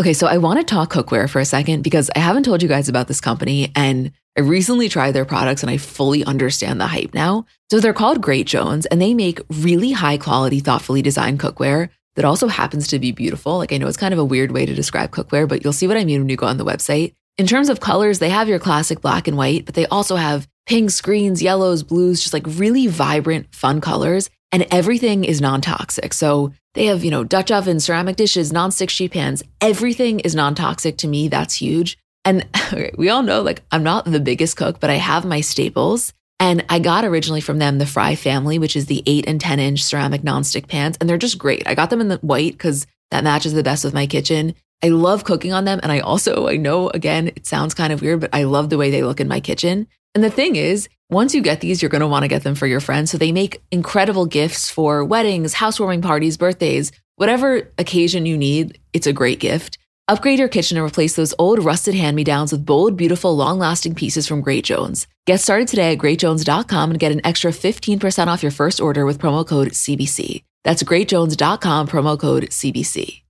Okay, so I want to talk cookware for a second because I haven't told you guys about this company and I recently tried their products and I fully understand the hype now. So they're called Great Jones and they make really high quality, thoughtfully designed cookware that also happens to be beautiful. Like I know it's kind of a weird way to describe cookware, but you'll see what I mean when you go on the website. In terms of colors, they have your classic black and white, but they also have pinks, greens, yellows, blues, just like really vibrant, fun colors. And everything is non-toxic. So they have, Dutch ovens, ceramic dishes, non-stick sheet pans. Everything is non-toxic to me. That's huge. And okay, we all know, I'm not the biggest cook, but I have my staples. And I got originally from them the Fry family, which is the 8 and 10 inch ceramic non-stick pans. And they're just great. I got them in the white because that matches the best with my kitchen. I love cooking on them. And I know, again, it sounds kind of weird, but I love the way they look in my kitchen. And the thing is, once you get these, you're going to want to get them for your friends. So they make incredible gifts for weddings, housewarming parties, birthdays, whatever occasion you need, it's a great gift. Upgrade your kitchen and replace those old rusted hand-me-downs with bold, beautiful, long-lasting pieces from Great Jones. Get started today at greatjones.com and get an extra 15% off your first order with promo code CBC. That's greatjones.com, promo code CBC.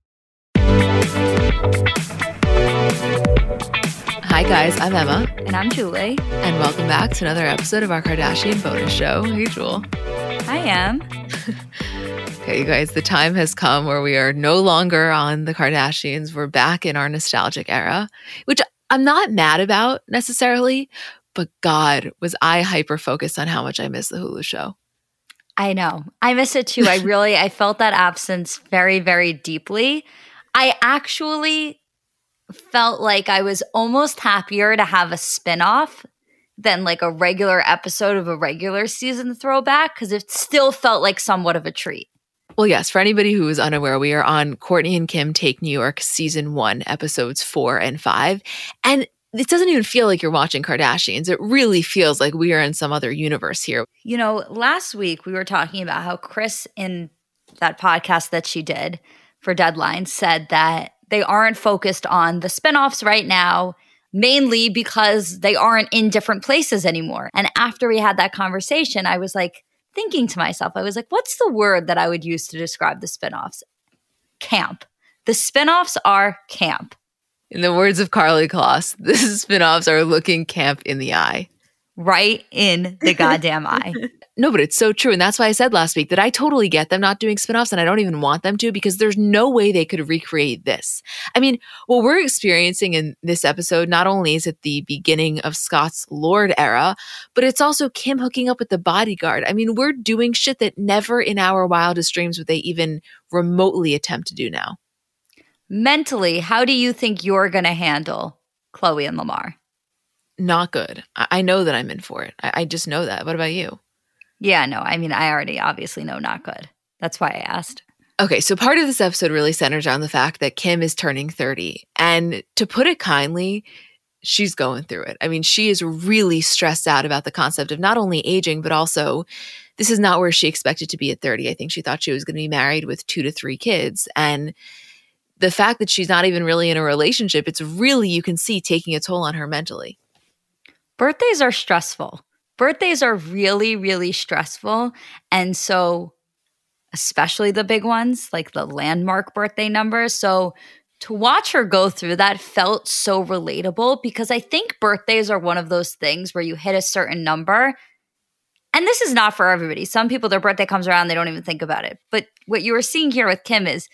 Hi guys, I'm Emma. And I'm Julie. And welcome back to another episode of our Kardashian bonus show. Hey, Jewel. Hi, Em. Okay, you guys, the time has come where we are no longer on the Kardashians. We're back in our nostalgic era, which I'm not mad about necessarily, but God, was I hyper-focused on how much I miss the Hulu show. I know. I miss it too. I felt that absence very, very deeply. I actually felt like I was almost happier to have a spinoff than like a regular episode of a regular season throwback because it still felt like somewhat of a treat. Well, yes, for anybody who is unaware, we are on Kourtney and Kim Take New York season 1, episodes 4 and 5. And it doesn't even feel like you're watching Kardashians. It really feels like we are in some other universe here. Last week we were talking about how Kris in that podcast that she did for Deadline said that they aren't focused on the spinoffs right now, mainly because they aren't in different places anymore. And after we had that conversation, I was thinking to myself, what's the word that I would use to describe the spinoffs? Camp. The spinoffs are camp. In the words of Karlie Kloss, the spinoffs are looking camp in the eye. Right in the goddamn eye. No, but it's so true. And that's why I said last week that I totally get them not doing spinoffs and I don't even want them to because there's no way they could recreate this. I mean, what we're experiencing in this episode, not only is it the beginning of Scott's Lord era, but it's also Kim hooking up with the bodyguard. I mean, we're doing shit that never in our wildest dreams would they even remotely attempt to do now. Mentally, how do you think you're going to handle Khloe and Lamar? Not good. I know that I'm in for it. I just know that. What about you? Yeah, no, I mean, I already obviously know not good. That's why I asked. Okay, so part of this episode really centers on the fact that Kim is turning 30. And to put it kindly, she's going through it. I mean, she is really stressed out about the concept of not only aging, but also this is not where she expected to be at 30. I think she thought she was going to be married with 2 to 3 kids. And the fact that she's not even really in a relationship, it's really, you can see, taking a toll on her mentally. Birthdays are stressful. Birthdays are really, really stressful. And so, especially the big ones, like the landmark birthday numbers. So to watch her go through that felt so relatable because I think birthdays are one of those things where you hit a certain number. And this is not for everybody. Some people, their birthday comes around, they don't even think about it. But what you were seeing here with Kim is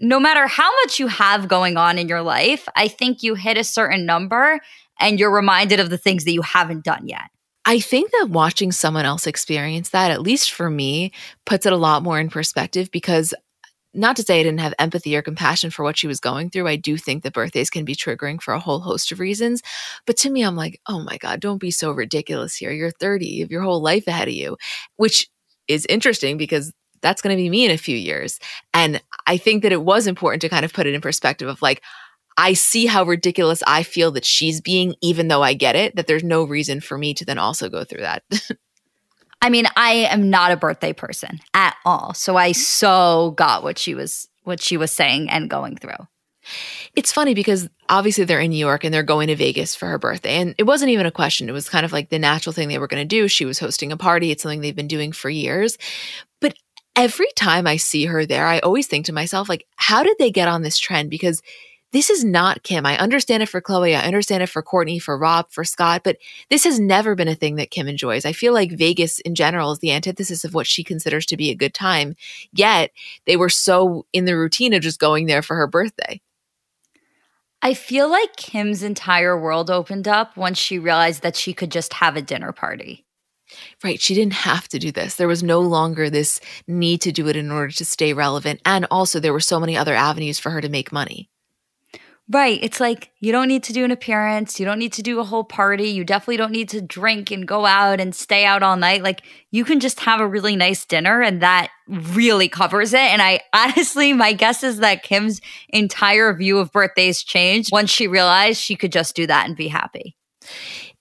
no matter how much you have going on in your life, I think you hit a certain number and you're reminded of the things that you haven't done yet. I think that watching someone else experience that, at least for me, puts it a lot more in perspective because not to say I didn't have empathy or compassion for what she was going through. I do think that birthdays can be triggering for a whole host of reasons. But to me, I'm like, oh my God, don't be so ridiculous here. You're 30, you have your whole life ahead of you, which is interesting because that's going to be me in a few years. And I think that it was important to kind of put it in perspective of I see how ridiculous I feel that she's being, even though I get it, that there's no reason for me to then also go through that. I mean, I am not a birthday person at all. So I so got what she was saying and going through. It's funny because obviously they're in New York and they're going to Vegas for her birthday. And it wasn't even a question. It was kind of the natural thing they were going to do. She was hosting a party. It's something they've been doing for years. But every time I see her there, I always think to myself, how did they get on this trend? Because this is not Kim. I understand it for Khloe. I understand it for Kourtney, for Rob, for Scott, but this has never been a thing that Kim enjoys. I feel like Vegas in general is the antithesis of what she considers to be a good time. Yet they were so in the routine of just going there for her birthday. I feel like Kim's entire world opened up once she realized that she could just have a dinner party. Right. She didn't have to do this. There was no longer this need to do it in order to stay relevant. And also there were so many other avenues for her to make money. Right. It's like you don't need to do an appearance. You don't need to do a whole party. You definitely don't need to drink and go out and stay out all night. Like you can just have a really nice dinner and that really covers it. And I honestly, my guess is that Kim's entire view of birthdays changed once she realized she could just do that and be happy.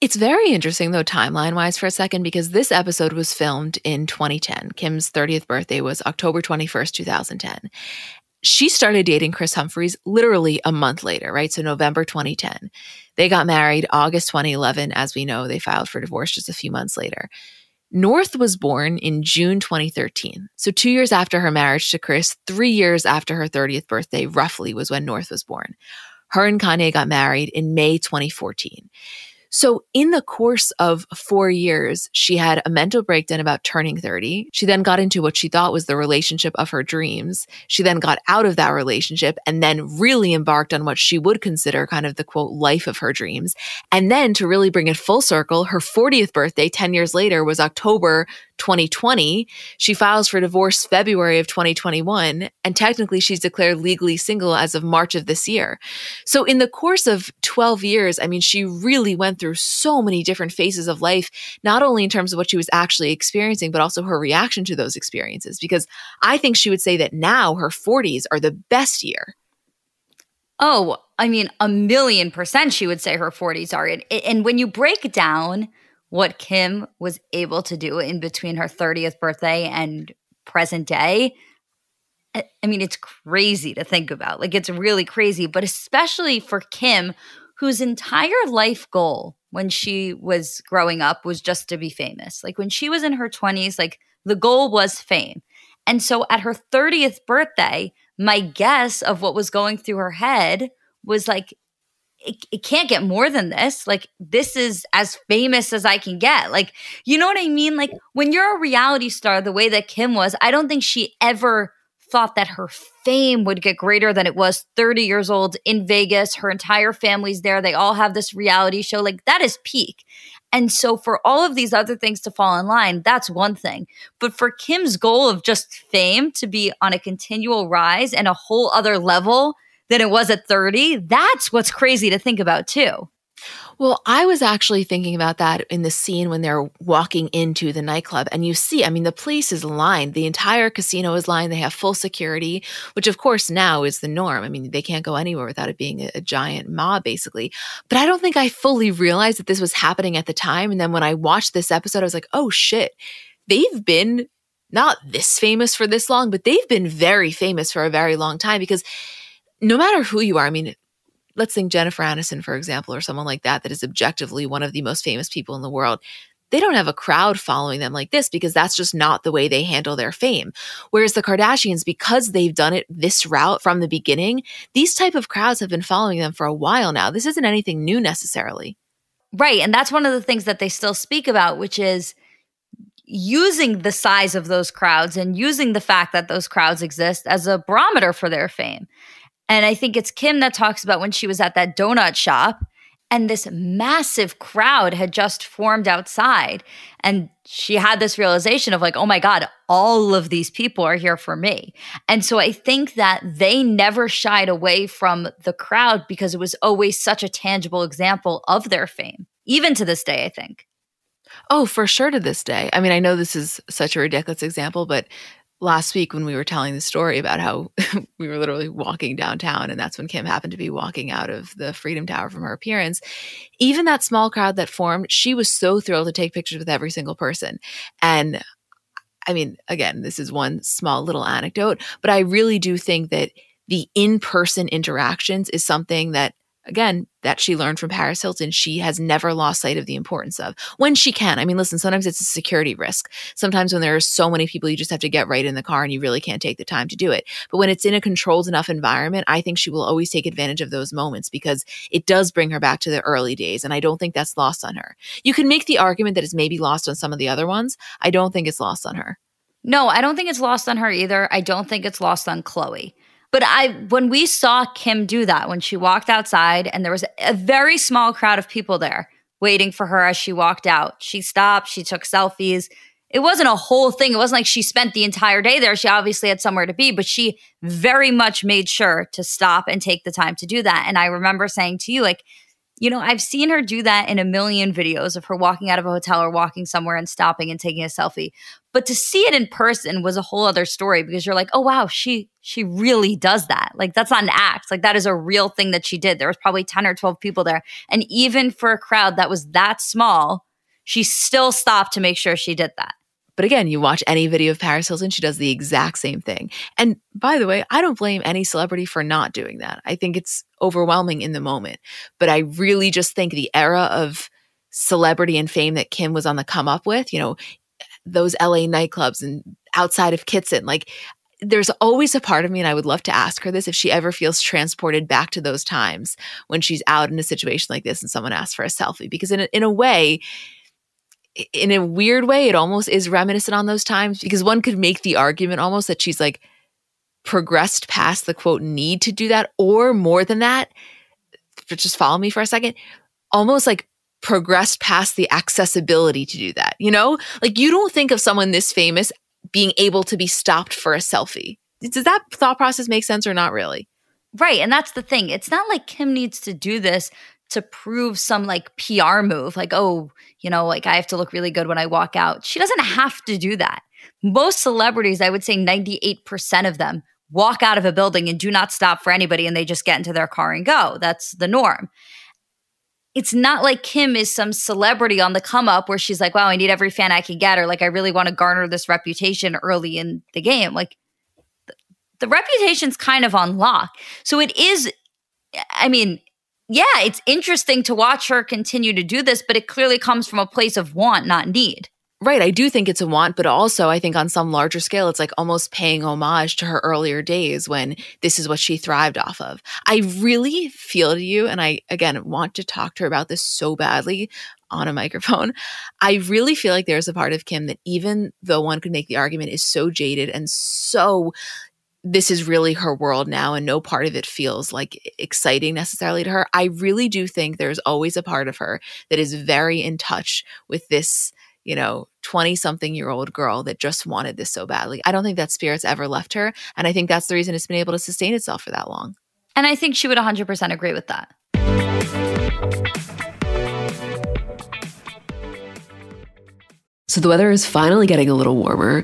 It's very interesting, though, timeline-wise for a second, because this episode was filmed in 2010. Kim's 30th birthday was October 21st, 2010. She started dating Kris Humphries literally a month later, right? So November 2010. They got married August 2011. As we know, they filed for divorce just a few months later. North was born in June 2013. So 2 years after her marriage to Kris, 3 years after her 30th birthday, roughly, was when North was born. Her and Kanye got married in May 2014. So in the course of 4 years, she had a mental breakdown about turning 30. She then got into what she thought was the relationship of her dreams. She then got out of that relationship and then really embarked on what she would consider kind of the, quote, life of her dreams. And then to really bring it full circle, her 40th birthday, 10 years later, was October 2020. She files for divorce February of 2021, and technically she's declared legally single as of March of this year. So in the course of 12 years, I mean, she really went through so many different phases of life, not only in terms of what she was actually experiencing, but also her reaction to those experiences, because I think she would say that now her 40s are the best year. Oh, I mean, 1,000,000% she would say her 40s are. And when you break down what Kim was able to do in between her 30th birthday and present day, I mean, it's crazy to think about. Like, it's really crazy, but especially for Kim, whose entire life goal when she was growing up was just to be famous. Like, when she was in her 20s, like, the goal was fame. And so at her 30th birthday, my guess of what was going through her head was like, it can't get more than this. Like, this is as famous as I can get. Like, you know what I mean? Like, when you're a reality star the way that Kim was, I don't think she ever thought that her fame would get greater than it was. 30 years old in Vegas, her entire family's there. They all have this reality show. Like, that is peak. And so for all of these other things to fall in line, that's one thing. But for Kim's goal of just fame to be on a continual rise and a whole other level than it was at 30, that's what's crazy to think about too. Well, I was actually thinking about that in the scene when they're walking into the nightclub and you see, I mean, the place is lined. The entire casino is lined. They have full security, which of course now is the norm. I mean, they can't go anywhere without it being a giant mob basically. But I don't think I fully realized that this was happening at the time. And then when I watched this episode, I was like, oh shit, they've been not this famous for this long, but they've been very famous for a very long time, because no matter who you are, I mean, let's think Jennifer Aniston, for example, or someone like that is objectively one of the most famous people in the world. They don't have a crowd following them like this, because that's just not the way they handle their fame. Whereas the Kardashians, because they've done it this route from the beginning, these type of crowds have been following them for a while now. This isn't anything new necessarily. Right. And that's one of the things that they still speak about, which is using the size of those crowds and using the fact that those crowds exist as a barometer for their fame. And I think it's Kim that talks about when she was at that donut shop and this massive crowd had just formed outside. And she had this realization of like, oh my God, all of these people are here for me. And so I think that they never shied away from the crowd because it was always such a tangible example of their fame, even to this day, I think. Oh, for sure to this day. I mean, I know this is such a ridiculous example, but last week when we were telling the story about how we were literally walking downtown and that's when Kim happened to be walking out of the Freedom Tower from her appearance, even that small crowd that formed, she was so thrilled to take pictures with every single person. And I mean, again, this is one small little anecdote, but I really do think that the in-person interactions is something that again, that she learned from Paris Hilton, she has never lost sight of the importance of when she can. I mean, listen, sometimes it's a security risk. Sometimes when there are so many people, you just have to get right in the car and you really can't take the time to do it. But when it's in a controlled enough environment, I think she will always take advantage of those moments because it does bring her back to the early days. And I don't think that's lost on her. You can make the argument that it's maybe lost on some of the other ones. I don't think it's lost on her. No, I don't think it's lost on her either. I don't think it's lost on Khloe. But when we saw Kim do that, when she walked outside and there was a very small crowd of people there waiting for her as she walked out, she stopped, she took selfies. It wasn't a whole thing. It wasn't like she spent the entire day there. She obviously had somewhere to be, but she very much made sure to stop and take the time to do that. And I remember saying to you, like, you know, I've seen her do that in a million videos of her walking out of a hotel or walking somewhere and stopping and taking a selfie. But to see it in person was a whole other story because you're like, oh, wow, she really does that. Like, that's not an act. Like, that is a real thing that she did. There was probably 10 or 12 people there. And even for a crowd that was that small, she still stopped to make sure she did that. But again, you watch any video of Paris Hilton, she does the exact same thing. And by the way, I don't blame any celebrity for not doing that. I think it's overwhelming in the moment. But I really just think the era of celebrity and fame that Kim was on the come up with, you know, those LA nightclubs and outside of Kitson, like there's always a part of me, and I would love to ask her this, if she ever feels transported back to those times when she's out in a situation like this and someone asks for a selfie. Because in a way, in a weird way, it almost is reminiscent on those times because one could make the argument almost that she's like progressed past the quote need to do that or more than that, just follow me for a second, almost like progressed past the accessibility to do that, you know? Like you don't think of someone this famous being able to be stopped for a selfie. Does that thought process make sense or not really? Right, and that's the thing. It's not like Kim needs to do this to prove some like PR move, like, oh, you know, like I have to look really good when I walk out. She doesn't have to do that. Most celebrities, I would say 98% of them, walk out of a building and do not stop for anybody and they just get into their car and go. That's the norm. It's not like Kim is some celebrity on the come up where she's like, wow, I need every fan I can get, or like I really want to garner this reputation early in the game. Like the reputation's kind of on lock. So it is, I mean, yeah, it's interesting to watch her continue to do this, but it clearly comes from a place of want, not need. Right. I do think it's a want, but also I think on some larger scale, it's like almost paying homage to her earlier days when this is what she thrived off of. I really feel to you, and I, again, want to talk to her about this so badly on a microphone. I really feel like there's a part of Kim that even though one could make the argument is so jaded and so this is really her world now and no part of it feels like exciting necessarily to her. I really do think there's always a part of her that is very in touch with this, you know, 20-something-year-old girl that just wanted this so badly. I don't think that spirit's ever left her. And I think that's the reason it's been able to sustain itself for that long. And I think she would 100% agree with that. So the weather is finally getting a little warmer.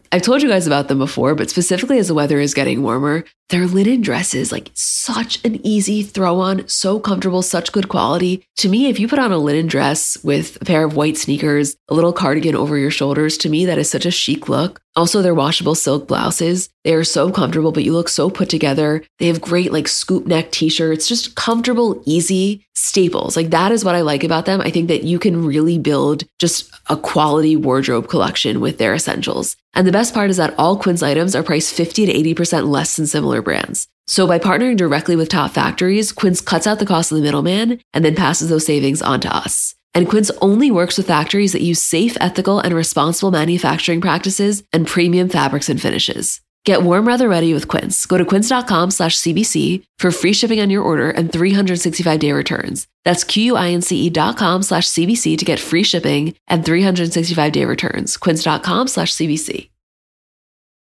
I've told you guys about them before, but specifically as the weather is getting warmer, their linen dresses, like such an easy throw on, so comfortable, such good quality. To me, if you put on a linen dress with a pair of white sneakers, a little cardigan over your shoulders, to me, that is such a chic look. Also, their washable silk blouses, they are so comfortable, but you look so put together. They have great like scoop neck t-shirts, just comfortable, easy staples. Like that is what I like about them. I think that you can really build just a quality wardrobe collection with their essentials. And the best part is that all Quince items are priced 50 to 80% less than similar brands. So by partnering directly with top factories, Quince cuts out the cost of the middleman and then passes those savings on to us. And Quince only works with factories that use safe, ethical, and responsible manufacturing practices and premium fabrics and finishes. Get warm weather ready with Quince. Go to quince.com/CBC for free shipping on your order and 365-day returns. That's quince.com/CBC to get free shipping and 365-day returns. Quince.com/CBC.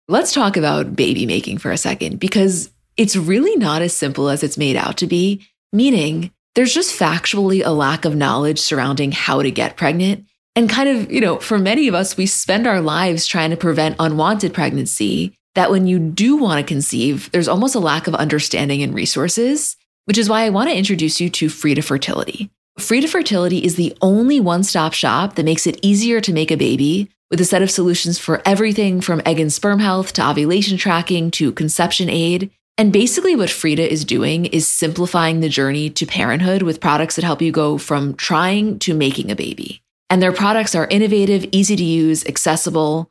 Let's talk about baby making for a second because it's really not as simple as it's made out to be, meaning there's just factually a lack of knowledge surrounding how to get pregnant. And kind of, you know, for many of us, we spend our lives trying to prevent unwanted pregnancy. That when you do want to conceive, there's almost a lack of understanding and resources. which is why I want to introduce you to Frida Fertility. Frida Fertility is the only one-stop shop that makes it easier to make a baby, with a set of solutions for everything from egg and sperm health to ovulation tracking to conception aid. And basically what Frida is doing is simplifying the journey to parenthood with products that help you go from trying to making a baby. And their products are innovative, easy to use, accessible,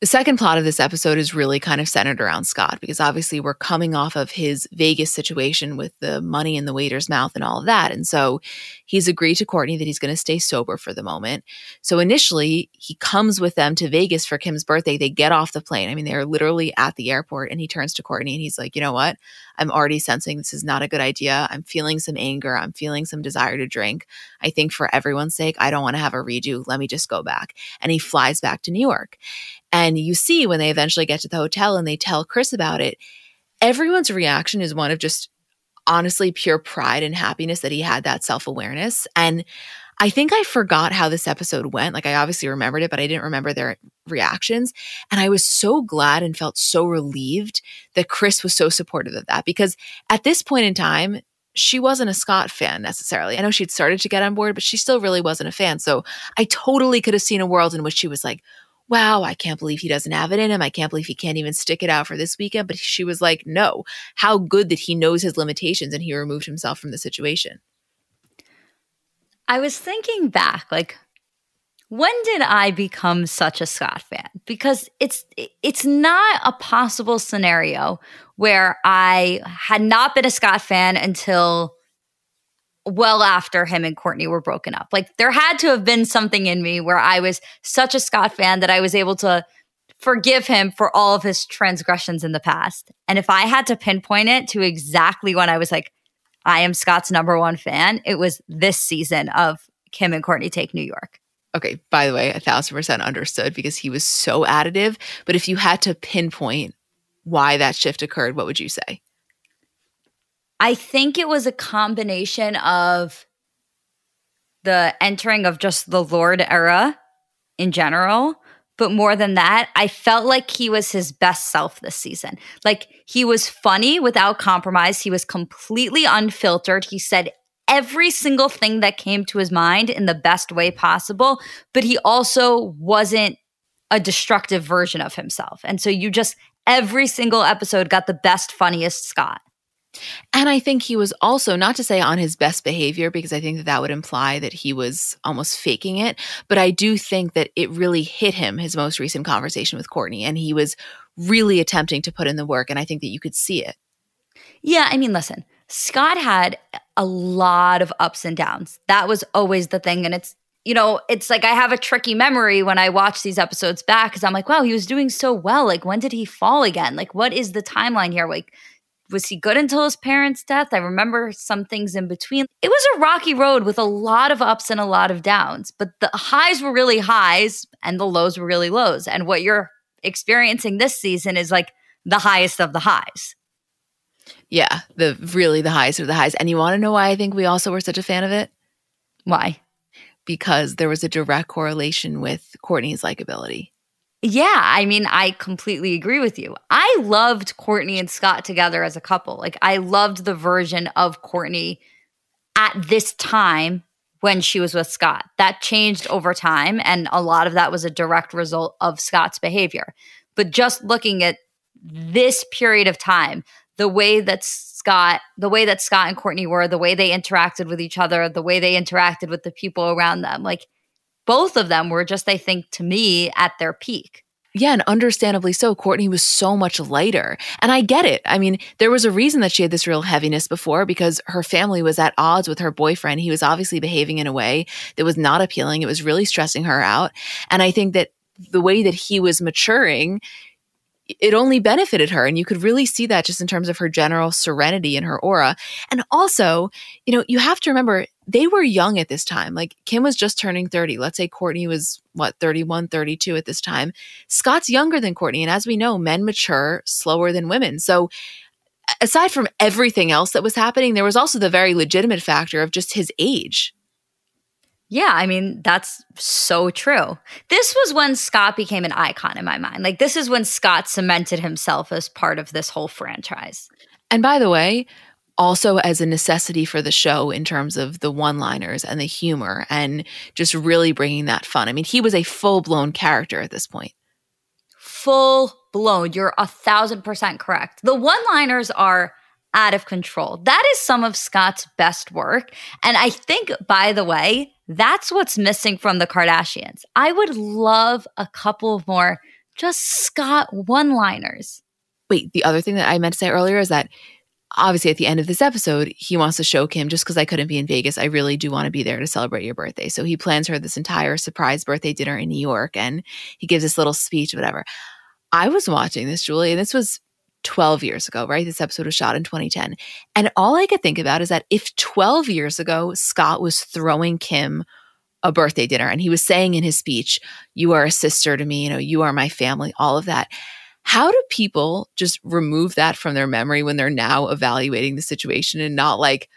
The second plot of this episode is really kind of centered around Scott, because obviously we're coming off of his Vegas situation with the money in the waiter's mouth and all of that. And so he's agreed to Kourtney that he's going to stay sober for the moment. So initially, he comes with them to Vegas for Kim's birthday. They get off the plane. I mean, they're literally at the airport, and he turns to Kourtney and he's like, you know what? I'm already sensing this is not a good idea. I'm feeling some anger. I'm feeling some desire to drink. I think for everyone's sake, I don't want to have a redo. Let me just go back. And he flies back to New York. And you see when they eventually get to the hotel and they tell Kris about it, everyone's reaction is one of just honestly pure pride and happiness that he had that self-awareness. And I think I forgot how this episode went. Like, I obviously remembered it, but I didn't remember their reactions. And I was so glad and felt so relieved that Kris was so supportive of that, because at this point in time, she wasn't a Scott fan necessarily. I know she'd started to get on board, but she still really wasn't a fan. So I totally could have seen a world in which she was like, wow, I can't believe he doesn't have it in him. I can't believe he can't even stick it out for this weekend. But she was like, no, how good that he knows his limitations and he removed himself from the situation. I was thinking back, like, when did I become such a Scott fan? Because it's not a possible scenario where I had not been a Scott fan until well after him and Kourtney were broken up. Like, there had to have been something in me where I was such a Scott fan that I was able to forgive him for all of his transgressions in the past. And if I had to pinpoint it to exactly when I was like, I am Scott's number one fan, it was this season of Kim and Kourtney Take New York. Okay, by the way, 1,000% understood, because he was so additive. But if you had to pinpoint why that shift occurred, what would you say? I think it was a combination of the entering of just the Lord era in general. But more than that, I felt like he was his best self this season. Like, he was funny without compromise. He was completely unfiltered. He said every single thing that came to his mind in the best way possible. But he also wasn't a destructive version of himself. And so you just, every single episode got the best, funniest Scott. And I think he was also, not to say on his best behavior, because I think that that would imply that he was almost faking it, but I do think that it really hit him, his most recent conversation with Kourtney, and he was really attempting to put in the work, and I think that you could see it. Yeah, I mean, listen, Scott had a lot of ups and downs. That was always the thing, and it's, you know, it's like I have a tricky memory when I watch these episodes back, because I'm like, wow, he was doing so well. Like, when did he fall again? Like, what is the timeline here? Like, was he good until his parents' death? I remember some things in between. It was a rocky road with a lot of ups and a lot of downs, but the highs were really highs and the lows were really lows. And what you're experiencing this season is like the highest of the highs. Yeah, the highest of the highs. And you want to know why I think we also were such a fan of it? Why? Because there was a direct correlation with Kourtney's likability. Yeah, I mean, I completely agree with you. I loved Kourtney and Scott together as a couple. Like, I loved the version of Kourtney at this time when she was with Scott. That changed over time, and a lot of that was a direct result of Scott's behavior. But just looking at this period of time, the way that Scott and Kourtney were, the way they interacted with each other, the way they interacted with the people around them, like, both of them were just, I think, to me, at their peak. Yeah, and understandably so. Kourtney was so much lighter. And I get it. I mean, there was a reason that she had this real heaviness before, because her family was at odds with her boyfriend. He was obviously behaving in a way that was not appealing. It was really stressing her out. And I think that the way that he was maturing, it only benefited her. And you could really see that just in terms of her general serenity and her aura. And also, you know, you have to remember they were young at this time. Like Kim was just turning 30. Let's say Kourtney was, 31, 32 at this time. Scott's younger than Kourtney. And as we know, men mature slower than women. So aside from everything else that was happening, there was also the very legitimate factor of just his age. Yeah, I mean, that's so true. This was when Scott became an icon in my mind. Like, this is when Scott cemented himself as part of this whole franchise. And by the way, also as a necessity for the show in terms of the one-liners and the humor and just really bringing that fun. I mean, he was a full-blown character at this point. Full-blown. You're 1,000% correct. The one-liners are out of control. That is some of Scott's best work. And I think, by the way, that's what's missing from the Kardashians. I would love a couple more just Scott one-liners. Wait, the other thing that I meant to say earlier is that obviously at the end of this episode, he wants to show Kim, just because I couldn't be in Vegas, I really do want to be there to celebrate your birthday. So he plans her this entire surprise birthday dinner in New York, and he gives this little speech, whatever. I was watching this, Julie, and this was 12 years ago, right? This episode was shot in 2010. And all I could think about is that if 12 years ago, Scott was throwing Kim a birthday dinner and he was saying in his speech, you are a sister to me, you know, you are my family, all of that. How do people just remove that from their memory when they're now evaluating the situation and not like,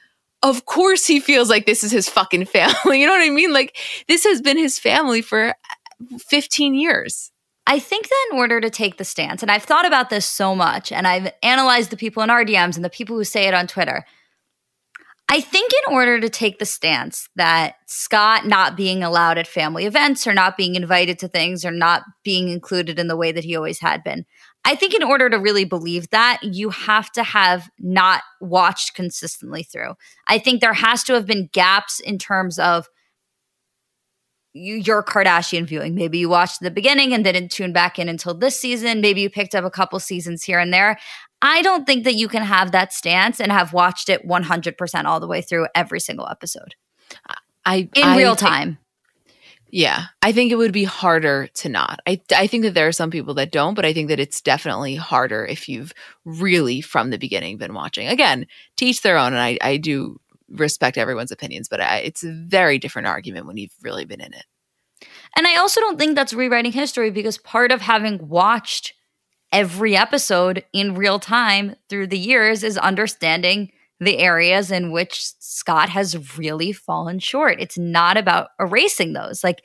of course he feels like this is his fucking family. You know what I mean? Like, this has been his family for 15 years. I think that in order to take the stance, and I've thought about this so much, and I've analyzed the people in our DMs and the people who say it on Twitter, I think in order to take the stance that Scott not being allowed at family events or not being invited to things or not being included in the way that he always had been, I think in order to really believe that, you have to have not watched consistently through. I think there has to have been gaps in terms of your Kardashian viewing. Maybe you watched the beginning and didn't tune back in until this season. Maybe you picked up a couple seasons here and there. I don't think that you can have that stance and have watched it 100% all the way through every single episode in real time. Yeah. I think it would be harder to not. I think that there are some people that don't, but I think that it's definitely harder if you've really from the beginning been watching. Again, to each their own, and I do respect everyone's opinions, but it's a very different argument when you've really been in it. And I also don't think that's rewriting history, because part of having watched every episode in real time through the years is understanding the areas in which Scott has really fallen short. It's not about erasing those. Like,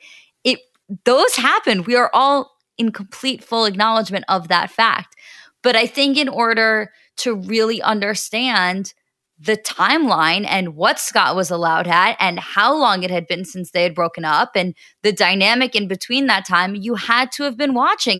those happened. We are all in complete full acknowledgement of that fact. But I think in order to really understand the timeline and what Scott was allowed at and how long it had been since they had broken up and the dynamic in between that time, you had to have been watching.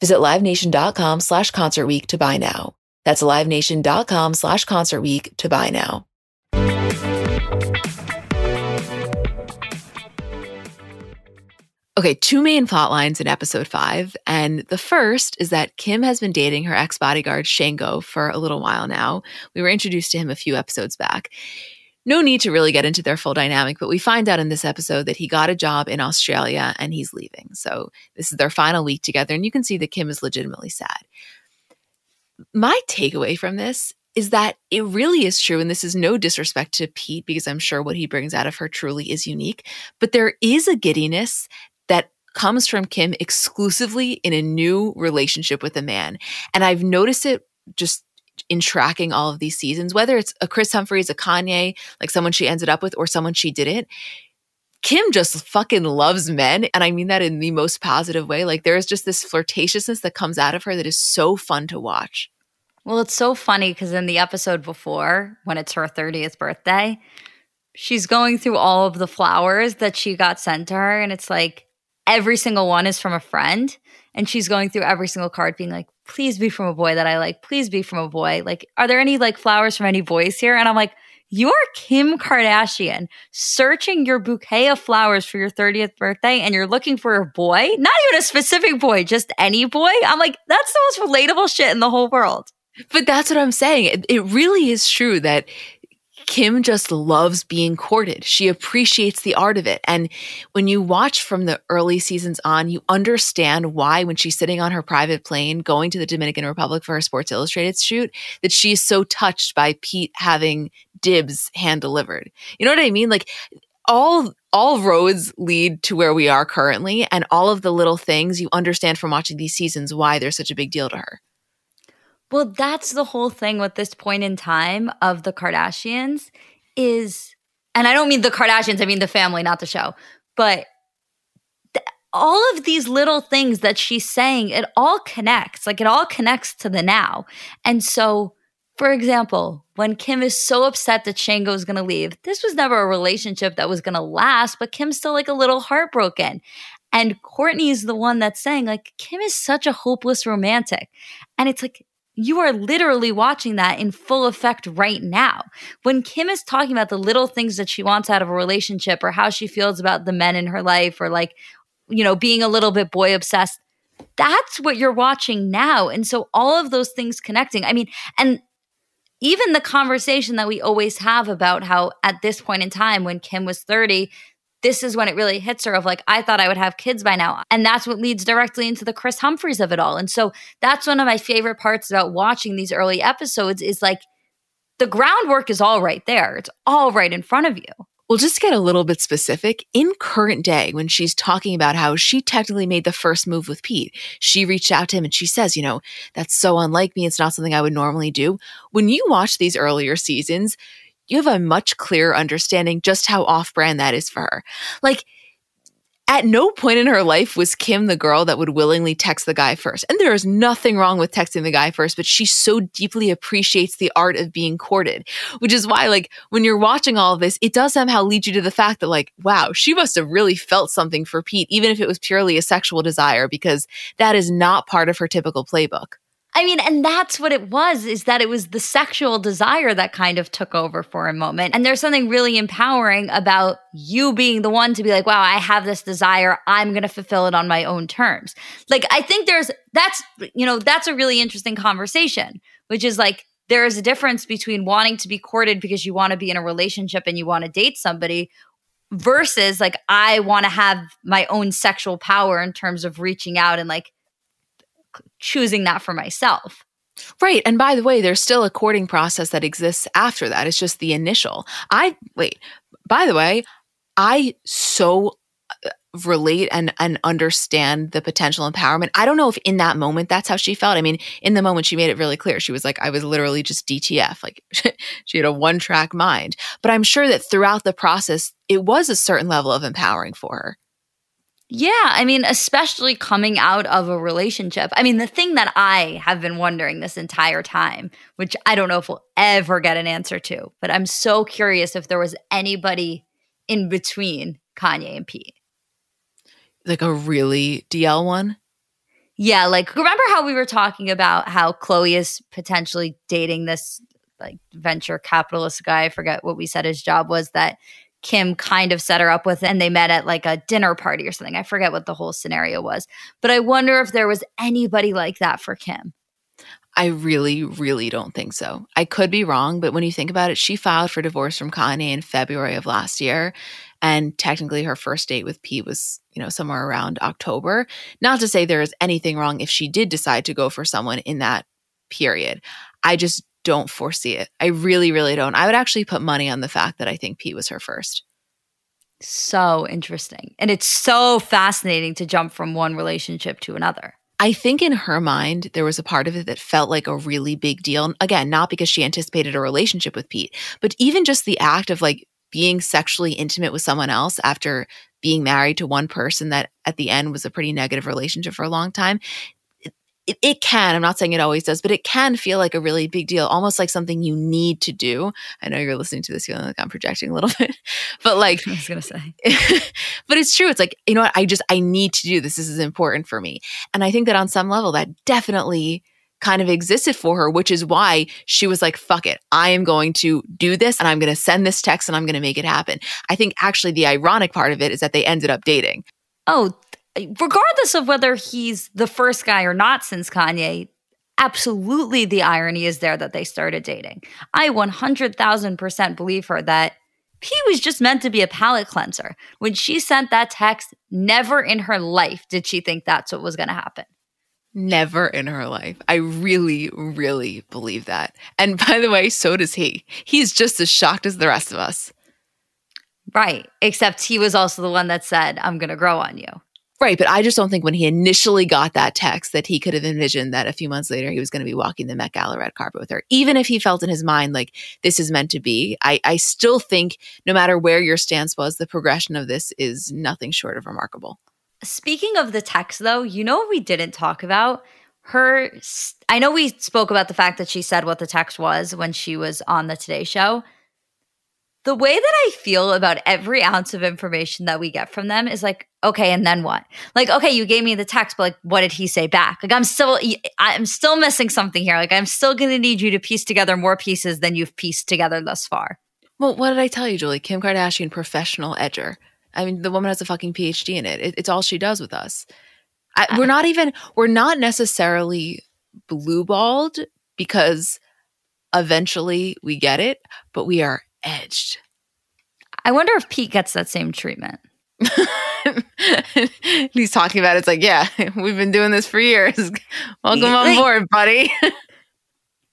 Visit LiveNation.com/Concert Week to buy now. That's LiveNation.com/Concert Week to buy now. Okay, two main plot lines in episode 5. And the first is that Kim has been dating her ex-bodyguard, Shango, for a little while now. We were introduced to him a few episodes back. No need to really get into their full dynamic, but we find out in this episode that he got a job in Australia and he's leaving. So this is their final week together, and you can see that Kim is legitimately sad. My takeaway from this is that it really is true, and this is no disrespect to Pete, because I'm sure what he brings out of her truly is unique, but there is a giddiness that comes from Kim exclusively in a new relationship with a man. And I've noticed it just in tracking all of these seasons, whether it's a Kris Humphries, a Kanye, like someone she ended up with or someone she didn't, Kim just fucking loves men. And I mean that in the most positive way. Like there is just this flirtatiousness that comes out of her that is so fun to watch. Well, it's so funny because in the episode before, when it's her 30th birthday, she's going through all of the flowers that she got sent to her. And it's like every single one is from a friend. And she's going through every single card being like, please be from a boy that I like. Please be from a boy. Like, are there any like flowers from any boys here? And I'm like, you're Kim Kardashian searching your bouquet of flowers for your 30th birthday and you're looking for a boy? Not even a specific boy, just any boy? I'm like, that's the most relatable shit in the whole world. But that's what I'm saying. It really is true that Kim just loves being courted. She appreciates the art of it. And when you watch from the early seasons on, you understand why when she's sitting on her private plane going to the Dominican Republic for her Sports Illustrated shoot, that she is so touched by Pete having dibs hand-delivered. You know what I mean? Like all roads lead to where we are currently, and all of the little things you understand from watching these seasons why they're such a big deal to her. Well, that's the whole thing with this point in time of the Kardashians is, and I don't mean the Kardashians, I mean the family, not the show, but all of these little things that she's saying, it all connects. Like it all connects to the now. And so, for example, when Kim is so upset that Shango is going to leave, this was never a relationship that was going to last, but Kim's still like a little heartbroken. And Kourtney is the one that's saying like, Kim is such a hopeless romantic. And it's like, you are literally watching that in full effect right now. When Kim is talking about the little things that she wants out of a relationship or how she feels about the men in her life or like, you know, being a little bit boy obsessed, that's what you're watching now. And so all of those things connecting, I mean, and even the conversation that we always have about how at this point in time when Kim was 30, this is when it really hits her of like, I thought I would have kids by now. And that's what leads directly into the Kris Humphries of it all. And so that's one of my favorite parts about watching these early episodes is like the groundwork is all right there. It's all right in front of you. Well, just to get a little bit specific, in current day, when she's talking about how she technically made the first move with Pete, she reached out to him and she says, you know, that's so unlike me. It's not something I would normally do. When you watch these earlier seasons, you have a much clearer understanding just how off-brand that is for her. Like, at no point in her life was Kim the girl that would willingly text the guy first. And there is nothing wrong with texting the guy first, but she so deeply appreciates the art of being courted, which is why, like, when you're watching all of this, it does somehow lead you to the fact that, like, wow, she must have really felt something for Pete, even if it was purely a sexual desire, because that is not part of her typical playbook. I mean, and that's what it was, is that it was the sexual desire that kind of took over for a moment. And there's something really empowering about you being the one to be like, wow, I have this desire. I'm going to fulfill it on my own terms. Like, I think that's a really interesting conversation, which is like, there is a difference between wanting to be courted because you want to be in a relationship and you want to date somebody versus like, I want to have my own sexual power in terms of reaching out and like, choosing that for myself. Right. And by the way, there's still a courting process that exists after that. It's just the initial. By the way, I so relate and understand the potential empowerment. I don't know if in that moment that's how she felt. I mean, in the moment she made it really clear. She was like, I was literally just DTF. Like she had a one-track mind. But I'm sure that throughout the process, it was a certain level of empowering for her. Yeah, I mean, especially coming out of a relationship. I mean, the thing that I have been wondering this entire time, which I don't know if we'll ever get an answer to, but I'm so curious if there was anybody in between Kanye and Pete. Like a really DL one? Yeah, like remember how we were talking about how Khloe is potentially dating this like venture capitalist guy? I forget what we said his job was that Kim kind of set her up with, and they met at like a dinner party or something. I forget what the whole scenario was, but I wonder if there was anybody like that for Kim. I really, really don't think so. I could be wrong, but when you think about it, she filed for divorce from Kanye in February of last year. And technically her first date with Pete was, somewhere around October. Not to say there is anything wrong if she did decide to go for someone in that period. I just don't foresee it. I really, really don't. I would actually put money on the fact that I think Pete was her first. So interesting. And it's so fascinating to jump from one relationship to another. I think in her mind, there was a part of it that felt like a really big deal. Again, not because she anticipated a relationship with Pete, but even just the act of being sexually intimate with someone else after being married to one person that at the end was a pretty negative relationship for a long time. It can, I'm not saying it always does, but it can feel like a really big deal, almost like something you need to do. I know you're listening to this feeling like I'm projecting a little bit, but I was going to say. But it's true. It's like, you know what? I need to do this. This is important for me. And I think that on some level that definitely kind of existed for her, which is why she was like, fuck it. I am going to do this and I'm going to send this text and I'm going to make it happen. I think actually the ironic part of it is that they ended up dating. Oh, regardless of whether he's the first guy or not since Kanye, absolutely the irony is there that they started dating. I 100,000% believe her that he was just meant to be a palate cleanser. When she sent that text, never in her life did she think that's what was going to happen. Never in her life. I really, really believe that. And by the way, so does he. He's just as shocked as the rest of us. Right. Except he was also the one that said, I'm going to grow on you. Right, but I just don't think when he initially got that text that he could have envisioned that a few months later he was going to be walking the Met Gala red carpet with her. Even if he felt in his mind like this is meant to be, I still think no matter where your stance was, the progression of this is nothing short of remarkable. Speaking of the text though, what we didn't talk about? Her, I know we spoke about the fact that she said what the text was when she was on the Today Show. The way that I feel about every ounce of information that we get from them is like, okay, and then what? Like, okay, you gave me the text, but what did he say back? I'm still missing something here. I'm still going to need you to piece together more pieces than you've pieced together thus far. Well, what did I tell you, Julie? Kim Kardashian, professional edger. I mean, the woman has a fucking PhD in it. It's all she does with us. We're not necessarily blue-balled because eventually we get it, but we are edged. I wonder if Pete gets that same treatment. He's talking about it. It's like, yeah, we've been doing this for years. Welcome on board, buddy.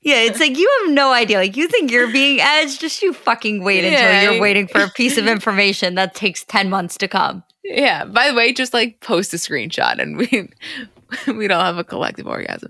Yeah, it's like you have no idea. You think you're being edged? Just you fucking wait until you're waiting for a piece of information that takes 10 months to come. Yeah. By the way, just post a screenshot and we don't have a collective orgasm.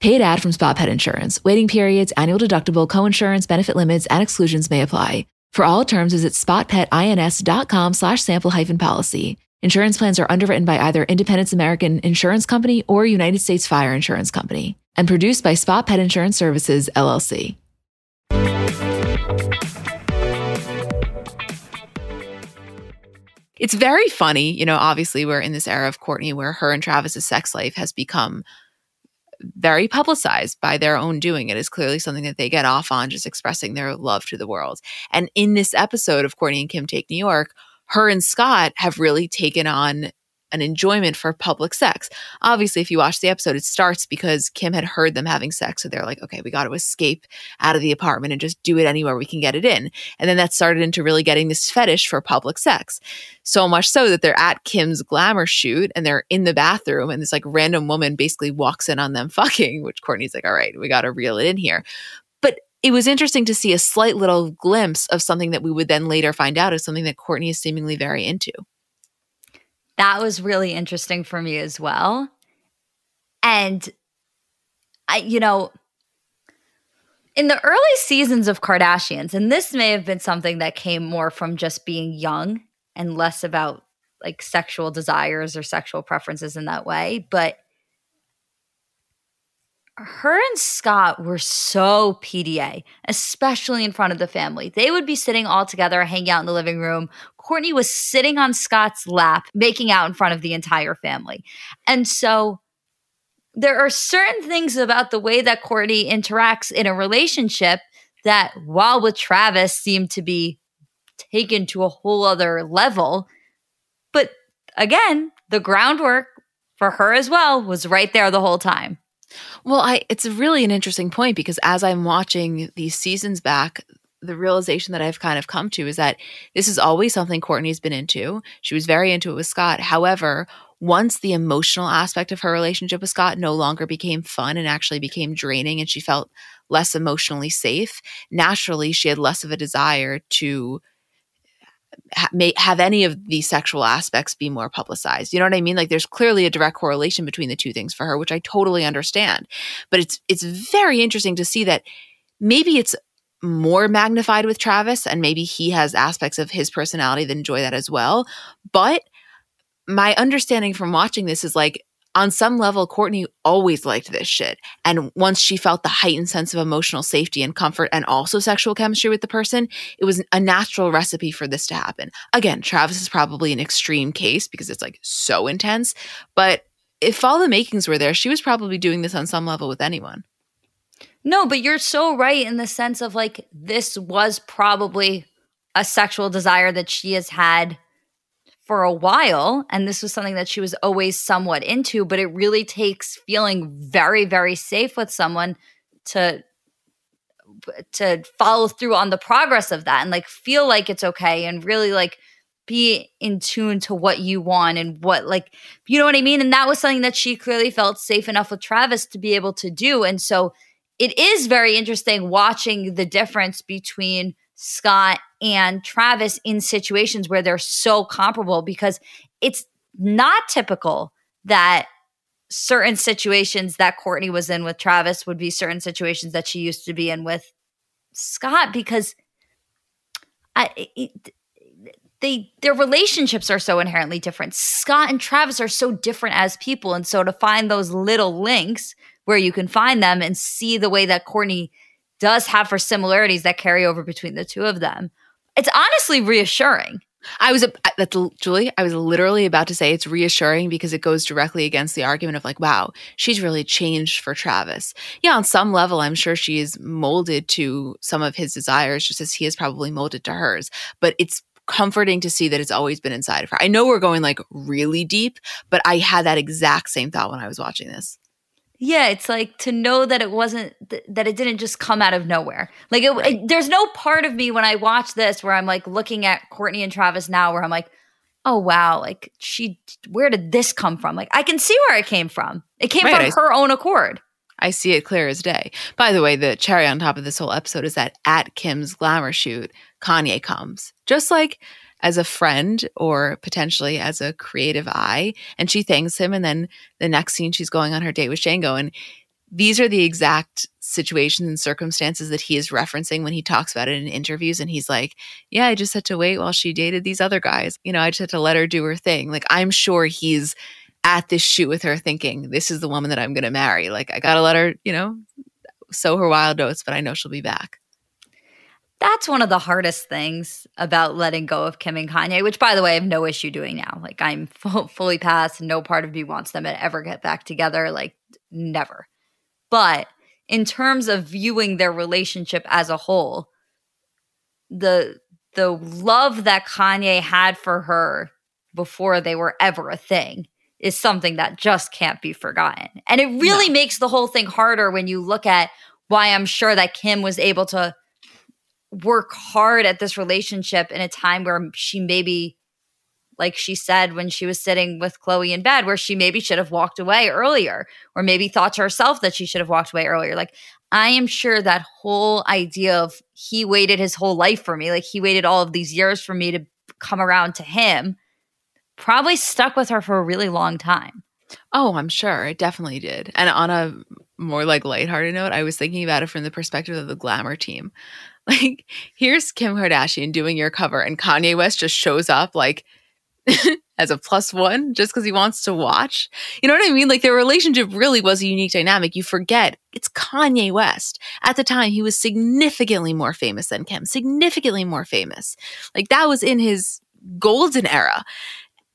Paid ad from Spot Pet Insurance. Waiting periods, annual deductible, coinsurance, benefit limits, and exclusions may apply. For all terms, visit spotpetins.com/sample-policy. Insurance plans are underwritten by either Independence American Insurance Company or United States Fire Insurance Company and produced by Spot Pet Insurance Services, LLC. It's very funny, you know, obviously we're in this era of Kourtney where her and Travis's sex life has become very publicized by their own doing. It is clearly something that they get off on, just expressing their love to the world. And in this episode of Kourtney and Kim Take New York, her and Scott have really taken on an enjoyment for public sex. Obviously, if you watch the episode, it starts because Kim had heard them having sex. So they're like, okay, we got to escape out of the apartment and just do it anywhere we can get it in. And then that started into really getting this fetish for public sex. So much so that they're at Kim's glamour shoot and they're in the bathroom and this like random woman basically walks in on them fucking, which Kourtney's like, all right, we got to reel it in here. But it was interesting to see a slight little glimpse of something that we would then later find out is something that Kourtney is seemingly very into. That was really interesting for me as well. And I, you know, in the early seasons of Kardashians, and this may have been something that came more from just being young and less about like sexual desires or sexual preferences in that way, but her and Scott were so PDA, especially in front of the family. They would be sitting all together, hanging out in the living room. Kourtney was sitting on Scott's lap, making out in front of the entire family. And so there are certain things about the way that Kourtney interacts in a relationship that, while with Travis, seemed to be taken to a whole other level. But again, the groundwork for her as well was right there the whole time. Well, it's really an interesting point because as I'm watching these seasons back, the realization that I've kind of come to is that this is always something Kourtney's been into. She was very into it with Scott. However, once the emotional aspect of her relationship with Scott no longer became fun and actually became draining and she felt less emotionally safe, naturally she had less of a desire to have any of the sexual aspects be more publicized. You know what I mean? Like there's clearly a direct correlation between the two things for her, which I totally understand. But it's very interesting to see that maybe it's more magnified with Travis and maybe he has aspects of his personality that enjoy that as well. But my understanding from watching this is like, on some level, Kourtney always liked this shit. And once she felt the heightened sense of emotional safety and comfort and also sexual chemistry with the person, it was a natural recipe for this to happen. Again, Travis is probably an extreme case because it's like so intense. But if all the makings were there, she was probably doing this on some level with anyone. No, but you're so right in the sense of like this was probably a sexual desire that she has had for a while, and this was something that she was always somewhat into, but it really takes feeling very, very safe with someone to follow through on the progress of that and like feel like it's okay and really like be in tune to what you want and what like, you know what I mean? And that was something that she clearly felt safe enough with Travis to be able to do. And so it is very interesting watching the difference between Scott and Travis in situations where they're so comparable, because it's not typical that certain situations that Kourtney was in with Travis would be certain situations that she used to be in with Scott, because their relationships are so inherently different. Scott and Travis are so different as people, and so to find those little links where you can find them and see the way that Kourtney does have for similarities that carry over between the two of them. It's honestly reassuring. I was literally about to say it's reassuring because it goes directly against the argument of like, wow, she's really changed for Travis. Yeah, on some level, I'm sure she is molded to some of his desires just as he is probably molded to hers. But it's comforting to see that it's always been inside of her. I know we're going like really deep, but I had that exact same thought when I was watching this. Yeah, it's like to know that it wasn't that it didn't just come out of nowhere. Like there's no part of me when I watch this where I'm like looking at Kourtney and Travis now where I'm like, oh, wow, like where did this come from? Like I can see where it came from. It came from her own accord. I see it clear as day. By the way, the cherry on top of this whole episode is that at Kim's glamour shoot, Kanye comes. Just like as a friend or potentially as a creative eye. And she thanks him. And then the next scene, she's going on her date with Shango. And these are the exact situations and circumstances that he is referencing when he talks about it in interviews. And he's like, yeah, I just had to wait while she dated these other guys. You know, I just had to let her do her thing. Like, I'm sure he's at this shoot with her thinking, this is the woman that I'm going to marry. Like, I got to let her, you know, sow her wild oats, but I know she'll be back. That's one of the hardest things about letting go of Kim and Kanye, which, by the way, I have no issue doing now. Like, I'm fully past. No part of me wants them to ever get back together. Like, never. But in terms of viewing their relationship as a whole, the love that Kanye had for her before they were ever a thing is something that just can't be forgotten. And it really makes the whole thing harder when you look at why I'm sure that Kim was able to work hard at this relationship in a time where she maybe, like she said when she was sitting with Chloe in bed, where she maybe should have walked away earlier, or maybe thought to herself that she should have walked away earlier. Like, I am sure that whole idea of he waited his whole life for me, like he waited all of these years for me to come around to him, probably stuck with her for a really long time. Oh, I'm sure. It definitely did. And on a more like lighthearted note, I was thinking about it from the perspective of the glamour team. Like, here's Kim Kardashian doing your cover, and Kanye West just shows up like as a +1 just because he wants to watch. You know what I mean? Like, their relationship really was a unique dynamic. You forget it's Kanye West. At the time, he was significantly more famous than Kim, significantly more famous. Like, that was in his golden era.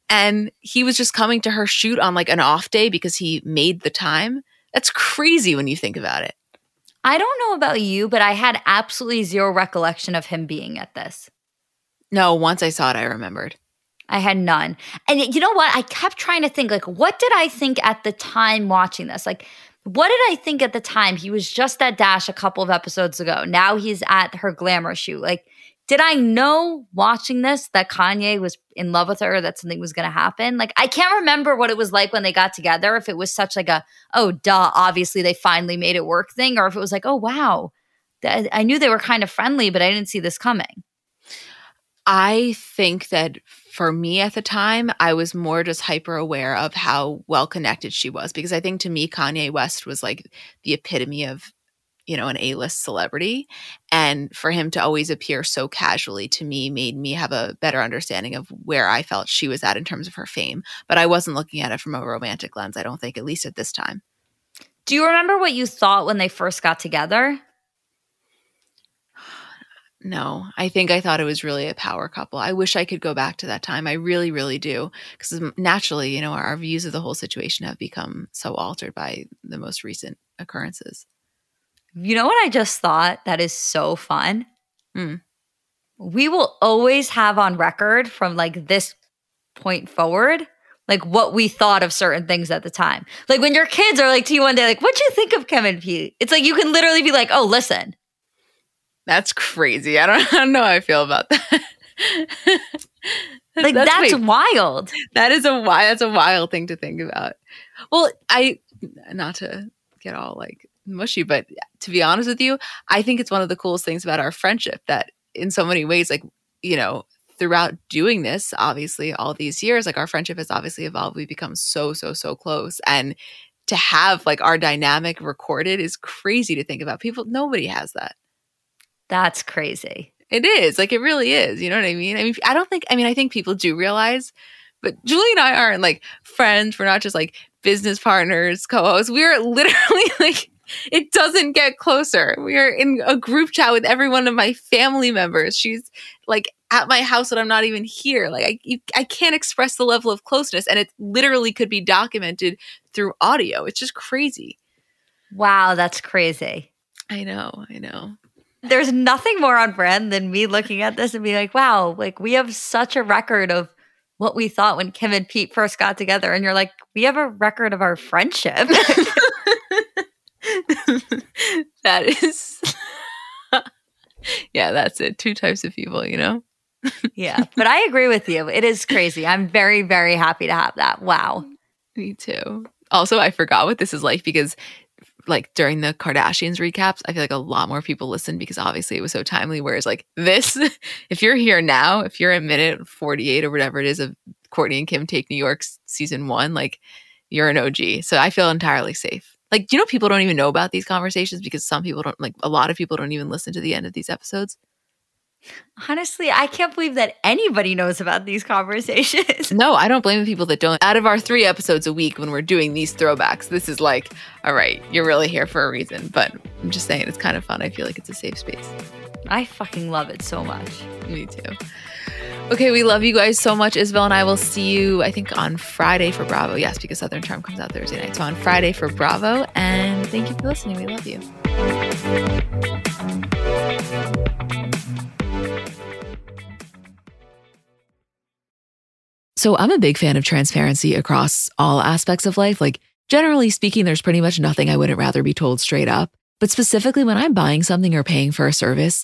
And he was just coming to her shoot on like an off day because he made the time. That's crazy when you think about it. I don't know about you, but I had absolutely zero recollection of him being at this. No, once I saw it, I remembered. I had none. And you know what? I kept trying to think, like, what did I think at the time watching this? Like, what did I think at the time? He was just at Dash a couple of episodes ago. Now he's at her glamour shoot. Like, did I know watching this that Kanye was in love with her, that something was going to happen? Like, I can't remember what it was like when they got together, if it was such like a, oh, duh, obviously they finally made it work thing, or if it was like, oh, wow, I knew they were kind of friendly, but I didn't see this coming. I think that for me at the time, I was more just hyper aware of how well connected she was, because I think to me, Kanye West was like the epitome of, you know, an A-list celebrity. And for him to always appear so casually to me made me have a better understanding of where I felt she was at in terms of her fame. But I wasn't looking at it from a romantic lens, I don't think, at least at this time. Do you remember what you thought when they first got together? No, I think I thought it was really a power couple. I wish I could go back to that time. I really, really do. Because naturally, you know, our views of the whole situation have become so altered by the most recent occurrences. You know what I just thought that is so fun? Mm. We will always have on record from like this point forward, like what we thought of certain things at the time. Like when your kids are like to you one day, like, what'd you think of Kim and Pete? It's like you can literally be like, oh, listen. That's crazy. I don't know how I feel about that. Like that's wild. That's a wild thing to think about. Well, not to get all like mushy, but to be honest with you, I think it's one of the coolest things about our friendship that in so many ways, like, you know, throughout doing this, obviously all these years, like our friendship has obviously evolved. We've become so, so, so close. And to have like our dynamic recorded is crazy to think about. People, nobody has that. That's crazy. It is. Like, it really is. You know what I mean? I think people do realize, but Julie and I aren't like friends. We're not just like business partners, co-hosts. We're literally like, it doesn't get closer. We are in a group chat with every one of my family members. She's like at my house when I'm not even here. Like I can't express the level of closeness, and it literally could be documented through audio. It's just crazy. Wow, that's crazy. I know. There's nothing more on brand than me looking at this and being like, wow, like we have such a record of what we thought when Kim and Pete first got together. And you're like, we have a record of our friendship. That is, yeah, that's it. Two types of people, you know? Yeah, but I agree with you. It is crazy. I'm very, very happy to have that. Wow. Me too. Also, I forgot what this is like because like during the Kardashians recaps, I feel like a lot more people listened because obviously it was so timely. Whereas like this, if you're here now, if you're at minute 48 or whatever it is of Kourtney and Kim Take New York season 1, like you're an OG. So I feel entirely safe. Like, you know, people don't even know about these conversations because some people don't, like a lot of people don't even listen to the end of these episodes. Honestly, I can't believe that anybody knows about these conversations. No, I don't blame the people that don't. Out of our 3 episodes a week when we're doing these throwbacks, this is like, all right, you're really here for a reason. But I'm just saying it's kind of fun. I feel like it's a safe space. I fucking love it so much. Me too. Okay, we love you guys so much. Isabel and I will see you, I think, on Friday for Bravo. Yes, because Southern Charm comes out Thursday night. So on Friday for Bravo. And thank you for listening. We love you. So I'm a big fan of transparency across all aspects of life. Like, generally speaking, there's pretty much nothing I wouldn't rather be told straight up. But specifically when I'm buying something or paying for a service,